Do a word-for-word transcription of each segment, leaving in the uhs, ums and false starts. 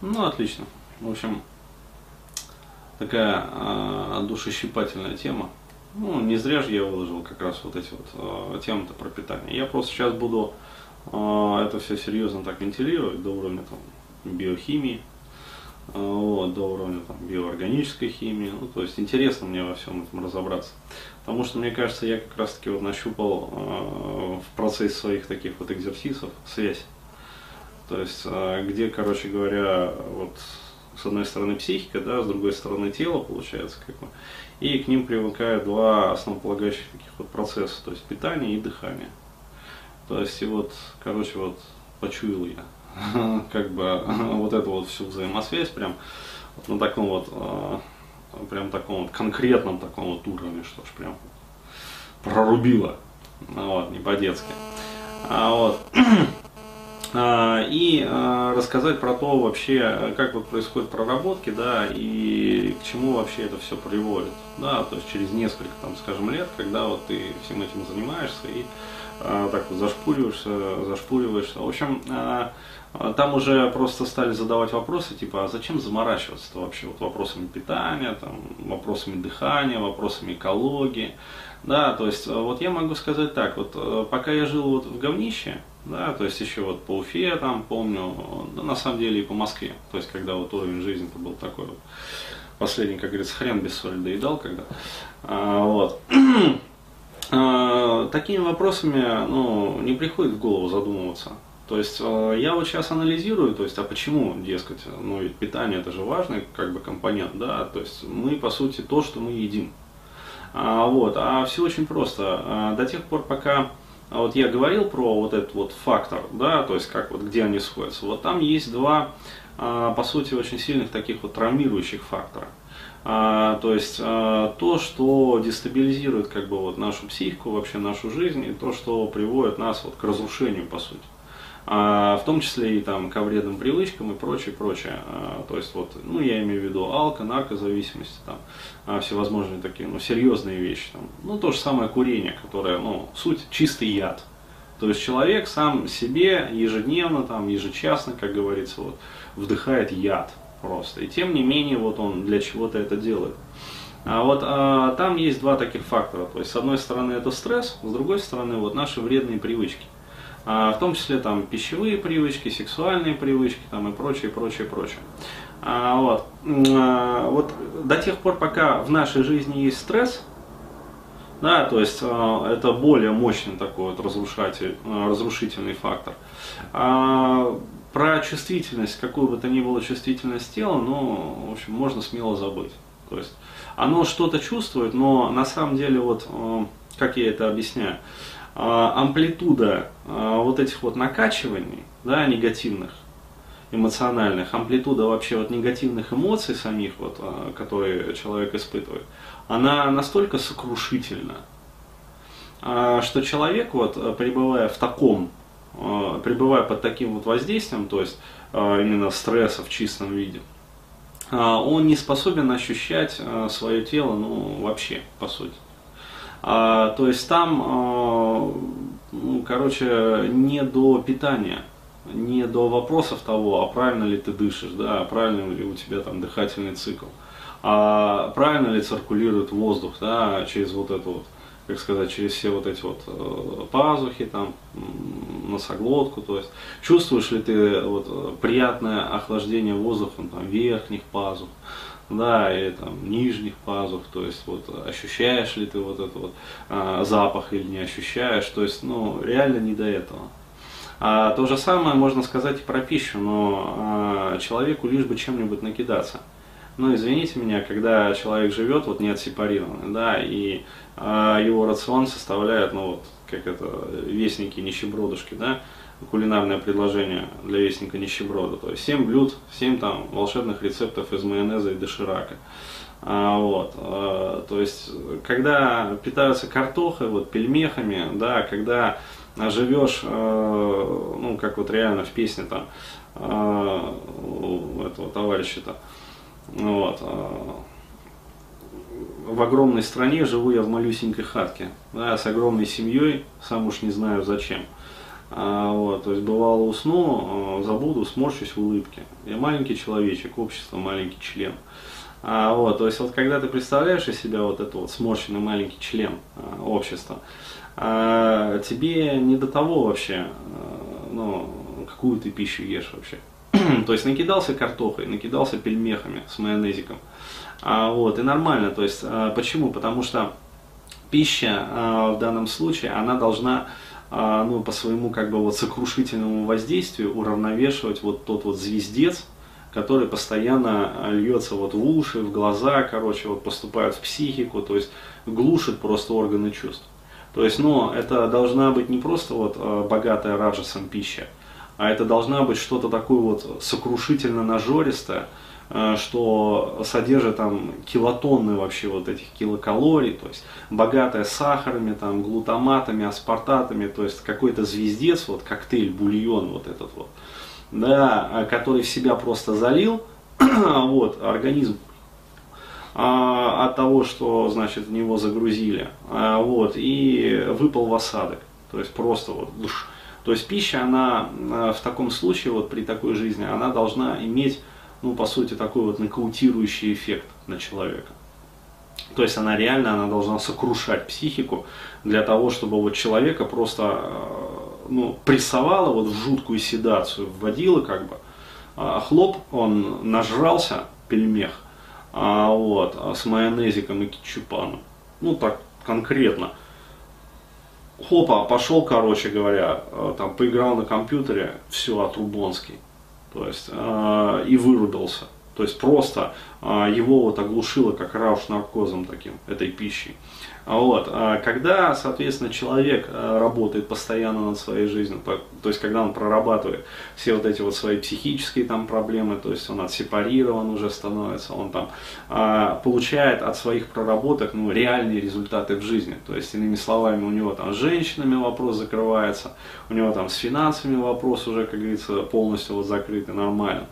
Ну, отлично. В общем, такая э, душещипательная тема. Ну, не зря же я выложил как раз вот эти вот э, темы-то про питание. Я просто сейчас буду э, это все серьезно так вентилировать до уровня там, биохимии, э, вот, до уровня там, биоорганической химии. Ну, то есть интересно мне во всем этом разобраться. Потому что, мне кажется, я как раз таки вот нащупал э, в процессе своих таких вот экзерсисов связь. То есть, э, где, короче говоря, вот... С одной стороны психика, да, с другой стороны тело, получается, как бы. И к ним привыкают два основополагающих таких вот процесса, то есть питание и дыхание. То есть и вот, короче, вот почуял я, как бы вот эту вот всю взаимосвязь прям на таком вот, прям таком вот конкретном таком вот уровне, что ж прям прорубило, вот, не по-детски. А вот. И рассказать про то вообще, как вот происходят проработки, да, и к чему вообще это все приводит, да, то есть через несколько, там, скажем, лет, когда вот ты всем этим занимаешься и так вот зашпуриваешься, зашпуриваешься. В общем, там уже просто стали задавать вопросы, типа, а зачем заморачиваться-то вообще вот вопросами питания, там, вопросами дыхания, вопросами экологии, да, то есть вот я могу сказать так, вот пока я жил вот в говнище, да, то есть еще вот по Уфе там помню, да, на самом деле и по Москве, то есть когда вот уровень жизни-то был такой вот, последний, как говорится, хрен без соли доедал, когда, а, вот, а, такими вопросами, ну, не приходит в голову задумываться, то есть я вот сейчас анализирую, то есть, а почему, дескать, ну, ведь питание это же важный, как бы, компонент, да, то есть мы, по сути, то, что мы едим, а, вот, а все очень просто, а, до тех пор, пока... Вот я говорил про вот этот вот фактор, да, то есть как вот где они сходятся. Вот там есть два, по сути, очень сильных таких вот травмирующих фактора. То есть то, что дестабилизирует как бы вот нашу психику, вообще нашу жизнь, и то, что приводит нас вот к разрушению, по сути. В том числе и там ко вредным привычкам и прочее, прочее. То есть вот, ну я имею в виду алко, наркозависимость, там, всевозможные такие, ну, серьезные вещи. Там. Ну то же самое курение, которое, ну, суть чистый яд. То есть человек сам себе ежедневно, там, ежечасно, как говорится, вот, вдыхает яд просто. И тем не менее вот он для чего-то это делает. А вот а, там есть два таких фактора. То есть с одной стороны это стресс, с другой стороны вот наши вредные привычки. В том числе там пищевые привычки, сексуальные привычки там, и прочее, прочее, прочее. А, вот. А, вот до тех пор, пока в нашей жизни есть стресс, да, то есть а, это более мощный такой вот разрушатель, разрушительный фактор. А, про чувствительность, какую бы то ни было чувствительность тела, ну, в общем, можно смело забыть. То есть оно что-то чувствует, но на самом деле, вот как я это объясняю, амплитуда вот этих вот накачиваний, да, негативных, эмоциональных, амплитуда вообще вот негативных эмоций самих, вот, которые человек испытывает, она настолько сокрушительна, что человек, вот, пребывая в таком, пребывая под таким вот воздействием, то есть именно стресса в чистом виде, он не способен ощущать свое тело, ну, вообще, по сути. А, то есть там, а, ну, короче, не до питания, не до вопросов того, а правильно ли ты дышишь, да, правильно ли у тебя там дыхательный цикл, а правильно ли циркулирует воздух, да, через вот это вот, как сказать, через все вот эти вот пазухи, там, носоглотку, то есть чувствуешь ли ты вот приятное охлаждение воздухом, там, верхних пазух, да, и там нижних пазух, то есть вот ощущаешь ли ты вот этот вот а, запах или не ощущаешь, то есть, ну, реально не до этого. А, то же самое можно сказать и про пищу, но а, человеку лишь бы чем-нибудь накидаться. Ну, извините меня, когда человек живет, вот не отсепарированный, да, и а, его рацион составляет, ну, вот, как это, вестники-нищебродушки, да, кулинарное предложение для вестника нищеброда, то есть семь блюд, семь там волшебных рецептов из майонеза и доширака. А, вот, а, то есть, когда питаются картохой, вот, пельмехами, да, когда живешь, а, ну, как вот реально в песне там а, у этого товарища-то, вот, а, в огромной стране живу я в малюсенькой хатке, да, с огромной семьей, сам уж не знаю зачем. А, вот, то есть бывало усну, забуду, сморщусь в улыбке. Я маленький человечек, общество маленький член. А, вот, то есть вот когда ты представляешь из себя вот этот вот сморщенный маленький член а, общества, а, тебе не до того вообще, а, ну, какую ты пищу ешь вообще. То есть накидался картохой, накидался пельмехами с майонезиком. А, вот, и нормально, то есть а, почему? Потому что пища а, в данном случае, она должна... ну, по своему как бы вот сокрушительному воздействию уравновешивать вот тот вот звездец, который постоянно льется вот в уши, в глаза, короче, вот поступает в психику, то есть глушит просто органы чувств. То есть, ну, это должна быть не просто вот богатая раджасом пища, а это должна быть что-то такое вот сокрушительно нажористое, что содержит там килотонны вообще вот этих килокалорий, то есть богатая сахарами, там, глутаматами, аспартатами, то есть какой-то звездец, вот коктейль, бульон вот этот вот, да, который в себя просто залил, вот, организм а, от того, что, значит, в него загрузили, а, вот, и выпал в осадок, то есть просто вот, то есть пища, она в таком случае, вот при такой жизни, она должна иметь, ну, по сути, такой вот нокаутирующий эффект на человека. То есть она реально, она должна сокрушать психику для того, чтобы вот человека просто, ну, прессовала вот в жуткую седацию, вводила как бы. Хлоп, он нажрался, пельмех, вот, с майонезиком и кетчупаном. Ну, так конкретно. Хопа, пошел, короче говоря, там, поиграл на компьютере, все, отрубонский. То есть, э, и вырубился. То есть просто э, его вот оглушило как рауш наркозом таким, этой пищей. Вот. Когда, соответственно, человек работает постоянно над своей жизнью, то, то есть когда он прорабатывает все вот эти вот свои психические там проблемы, то есть он отсепарирован уже становится, он там э, получает от своих проработок, ну, реальные результаты в жизни. То есть, иными словами, у него там с женщинами вопрос закрывается, у него там с финансами вопрос уже, как говорится, полностью вот закрыт и нормально.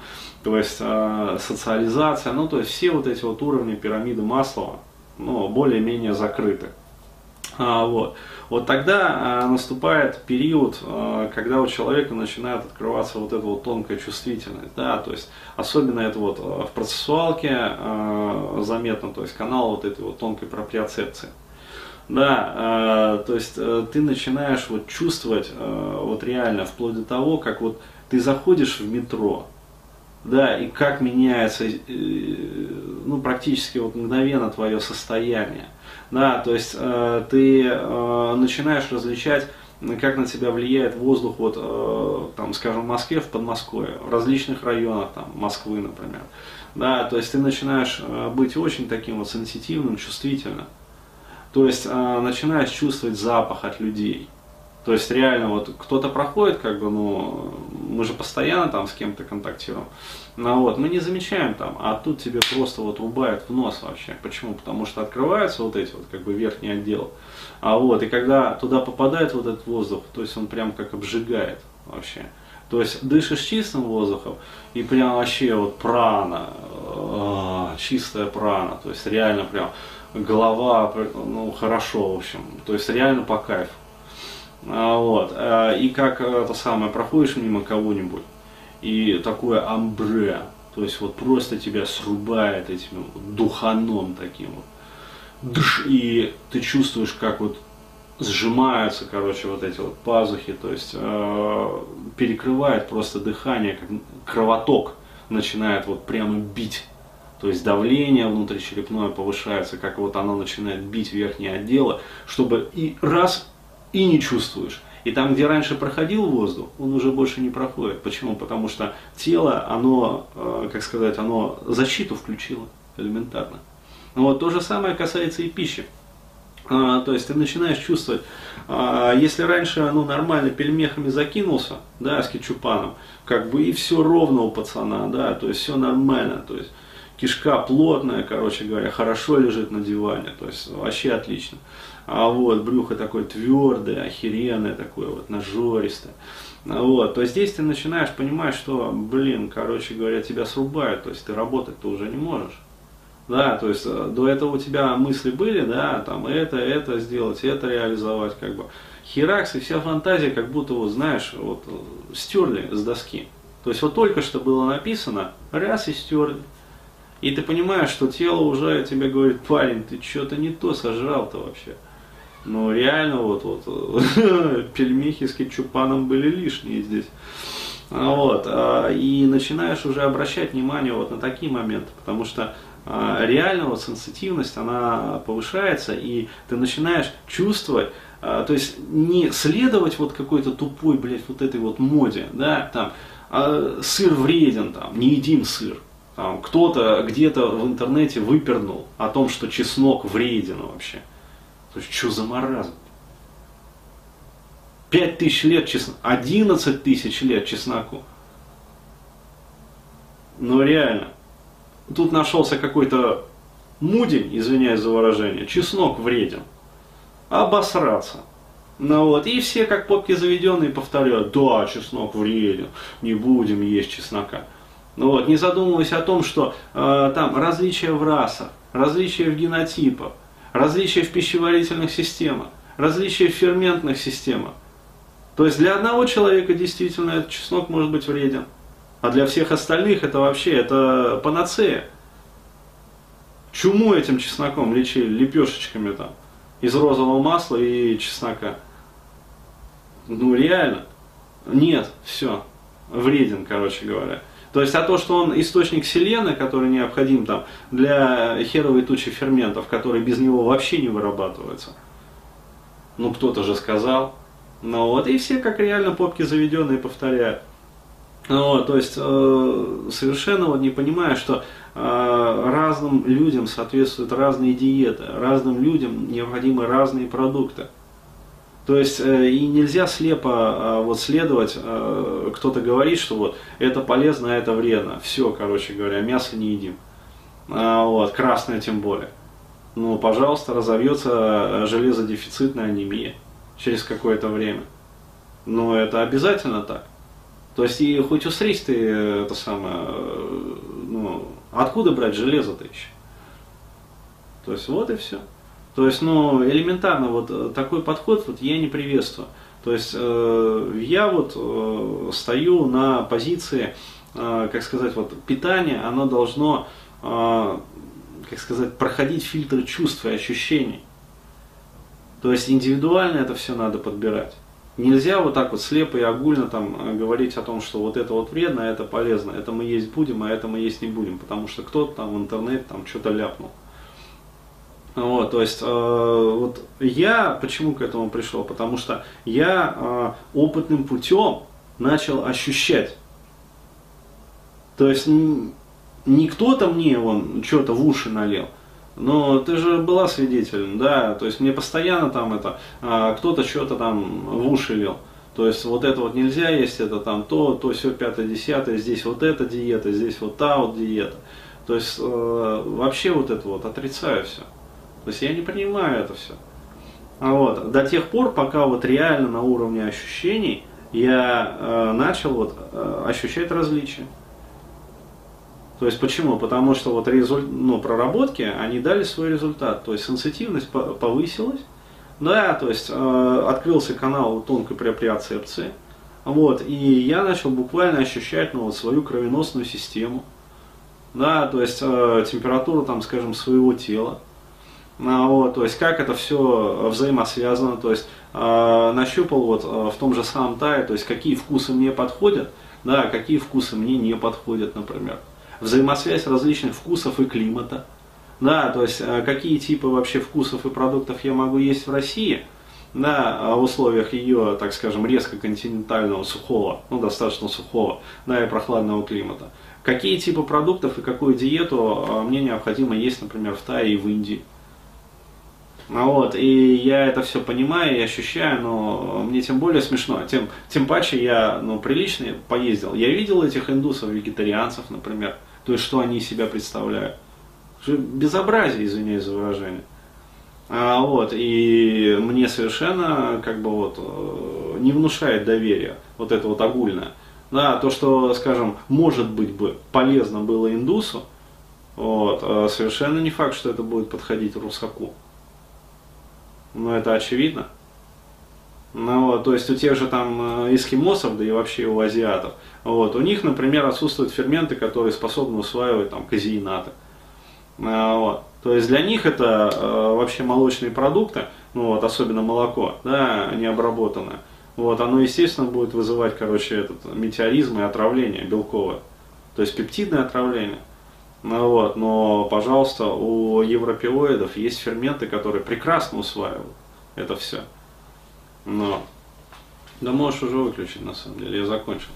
То есть э, социализация, ну, то есть все вот эти вот уровни пирамиды Маслоу, ну, более-менее закрыты. А, вот. Вот тогда а, наступает период, а, когда у человека начинает открываться вот эта вот тонкая чувствительность. Да? То есть, особенно это вот в процессуалке а, заметно, то есть канал вот этой вот тонкой проприоцепции. Да, а, то есть а, ты начинаешь вот чувствовать а, вот реально вплоть до того, как вот ты заходишь в метро, да, и как меняется, ну, практически вот мгновенно твое состояние, да, то есть э, ты э, начинаешь различать, как на тебя влияет воздух, вот, э, там, скажем, в Москве, в Подмосковье, в различных районах, там, Москвы, например, да, то есть ты начинаешь быть очень таким вот сенситивным, чувствительным, то есть э, начинаешь чувствовать запах от людей. То есть реально вот кто-то проходит, как бы, ну, мы же постоянно там с кем-то контактируем, ну, вот, мы не замечаем там, а тут тебе просто вот рубает в нос вообще. Почему? Потому что открываются вот эти вот, как бы, верхние отделы, а вот, и когда туда попадает вот этот воздух, то есть он прям как обжигает вообще. То есть дышишь чистым воздухом, и прям вообще вот прана, чистая прана, то есть реально прям голова, ну, хорошо, в общем, то есть реально по кайфу. Вот. И как это самое, проходишь мимо кого-нибудь, и такое амбре, то есть вот просто тебя срубает этим духаном таким вот, и ты чувствуешь, как вот сжимаются, короче, вот эти вот пазухи, то есть перекрывает просто дыхание, как кровоток начинает вот прямо бить. То есть давление внутричерепное повышается, как вот оно начинает бить верхние отделы, чтобы и раз... и не чувствуешь. И там, где раньше проходил воздух, он уже больше не проходит. Почему? Потому что тело, оно, как сказать, оно защиту включило элементарно. Вот то же самое касается и пищи. А, то есть ты начинаешь чувствовать, а, если раньше оно, ну, нормально пельмехами закинулся, да, с кетчупаном, как бы, и все ровно у пацана, да, то есть все нормально, то есть кишка плотная, короче говоря, хорошо лежит на диване, то есть вообще отлично. А вот брюхо такое твердое, охеренное такое вот, нажористое. Вот, то есть здесь ты начинаешь понимать, что, блин, короче говоря, тебя срубают, то есть ты работать-то уже не можешь. Да, то есть до этого у тебя мысли были, да, там это, это сделать, это реализовать, как бы. Херакс и вся фантазия, как будто, вот, знаешь, вот, стерли с доски. То есть вот только что было написано, раз и стерли. И ты понимаешь, что тело уже тебе говорит: парень, ты что-то не то сожрал-то вообще. Ну реально вот, вот пельмехи с кетчупаном были лишние здесь. Вот, и начинаешь уже обращать внимание вот на такие моменты, потому что реально вот сенситивность, она повышается, и ты начинаешь чувствовать, то есть не следовать вот какой-то тупой, блядь, вот этой вот моде, да, там, сыр вреден, там, не едим сыр. Там, кто-то где-то в интернете выпернул о том, что чеснок вреден вообще. То есть, что за маразм? Пять тысяч лет чесноку, одиннадцать тысяч лет чесноку. Ну реально. Тут нашелся какой-то мудень, извиняюсь за выражение, чеснок вреден. Обосраться. Ну вот, и все как попки заведенные повторяют: да, чеснок вреден, не будем есть чеснока. Ну вот, не задумываясь о том, что э, там различия в расах, различия в генотипах, различия в пищеварительных системах, различия в ферментных системах. То есть для одного человека действительно этот чеснок может быть вреден, а для всех остальных это вообще, это панацея. Чуму этим чесноком лечили, лепешечками там, из розового масла и чеснока. Ну реально, нет, все, вреден, короче говоря. То есть, а то, что он источник селена, который необходим там для херовой тучи ферментов, которые без него вообще не вырабатываются. Ну, кто-то же сказал. Ну вот, и все как реально попки заведенные повторяют. Ну, то есть, э, совершенно вот не понимая, что э, разным людям соответствуют разные диеты, разным людям необходимы разные продукты. То есть и нельзя слепо вот следовать, кто-то говорит, что вот это полезно, а это вредно. Все, короче говоря, мясо не едим. Вот, красное тем более. Ну, пожалуйста, разовьется железодефицитная анемия через какое-то время. Но это обязательно так. То есть и хоть усрись ты это самое, ну, откуда брать железо-то еще? То есть вот и все. То есть, ну, элементарно, вот такой подход вот я не приветствую. То есть, э, я вот э, стою на позиции, э, как сказать, вот питание, оно должно, э, как сказать, проходить фильтр чувств и ощущений. То есть, индивидуально это все надо подбирать. Нельзя вот так вот слепо и огульно там говорить о том, что вот это вот вредно, а это полезно, это мы есть будем, а это мы есть не будем, потому что кто-то там в интернете там что-то ляпнул. Вот, то есть, э, вот я почему к этому пришел? Потому что я э, опытным путем начал ощущать. То есть, не кто-то мне вон что-то в уши налил, но ты же была свидетелем, да, то есть, мне постоянно там это, э, кто-то что-то там в уши лил. То есть, вот это вот нельзя есть, это там то, то, все, пятое, десятое, здесь вот эта диета, здесь вот та вот диета. То есть, э, вообще вот это вот отрицаю все. То есть я не принимаю это все. Вот. До тех пор, пока вот реально на уровне ощущений я э, начал вот, э, ощущать различия. То есть почему? Потому что вот резуль... ну, проработки, они дали свой результат. То есть сенситивность повысилась. Да, то есть э, открылся канал тонкой проприоцепции. Вот. И я начал буквально ощущать, ну, вот, свою кровеносную систему. Да, то есть э, температуру, там, скажем, своего тела. Вот, то есть как это все взаимосвязано, то есть э, нащупал вот э, в том же самом Тае, то есть какие вкусы мне подходят, да, какие вкусы мне не подходят, например. Взаимосвязь различных вкусов и климата, да, то есть э, какие типы вообще вкусов и продуктов я могу есть в России, да, в условиях ее, так скажем, резко континентального, сухого, ну достаточно сухого, да, и прохладного климата. Какие типы продуктов и какую диету э, мне необходимо есть, например, в Тае и в Индии. Вот, и я это все понимаю и ощущаю, но мне тем более смешно, тем, тем паче я, ну, прилично поездил. Я видел этих индусов-вегетарианцев, например, то есть что они из себя представляют. Безобразие, извиняюсь за выражение. А, вот, и мне совершенно, как бы, вот, не внушает доверия вот это вот огульное. Да, то, что, скажем, может быть бы полезно было индусу, вот, совершенно не факт, что это будет подходить русаку. Но это очевидно. Ну, вот, то есть у тех же там эскимосов, да и вообще у азиатов, вот, у них, например, отсутствуют ферменты, которые способны усваивать там казеинаты. А, вот. То есть для них это а, вообще молочные продукты, ну, вот, особенно молоко, да, необработанное, вот, оно естественно будет вызывать, короче, этот, метеоризм и отравление белковое, то есть пептидное отравление. Ну, вот, но, пожалуйста, у европеоидов есть ферменты, которые прекрасно усваивают это все. Но, да можешь уже выключить, на самом деле, я закончил.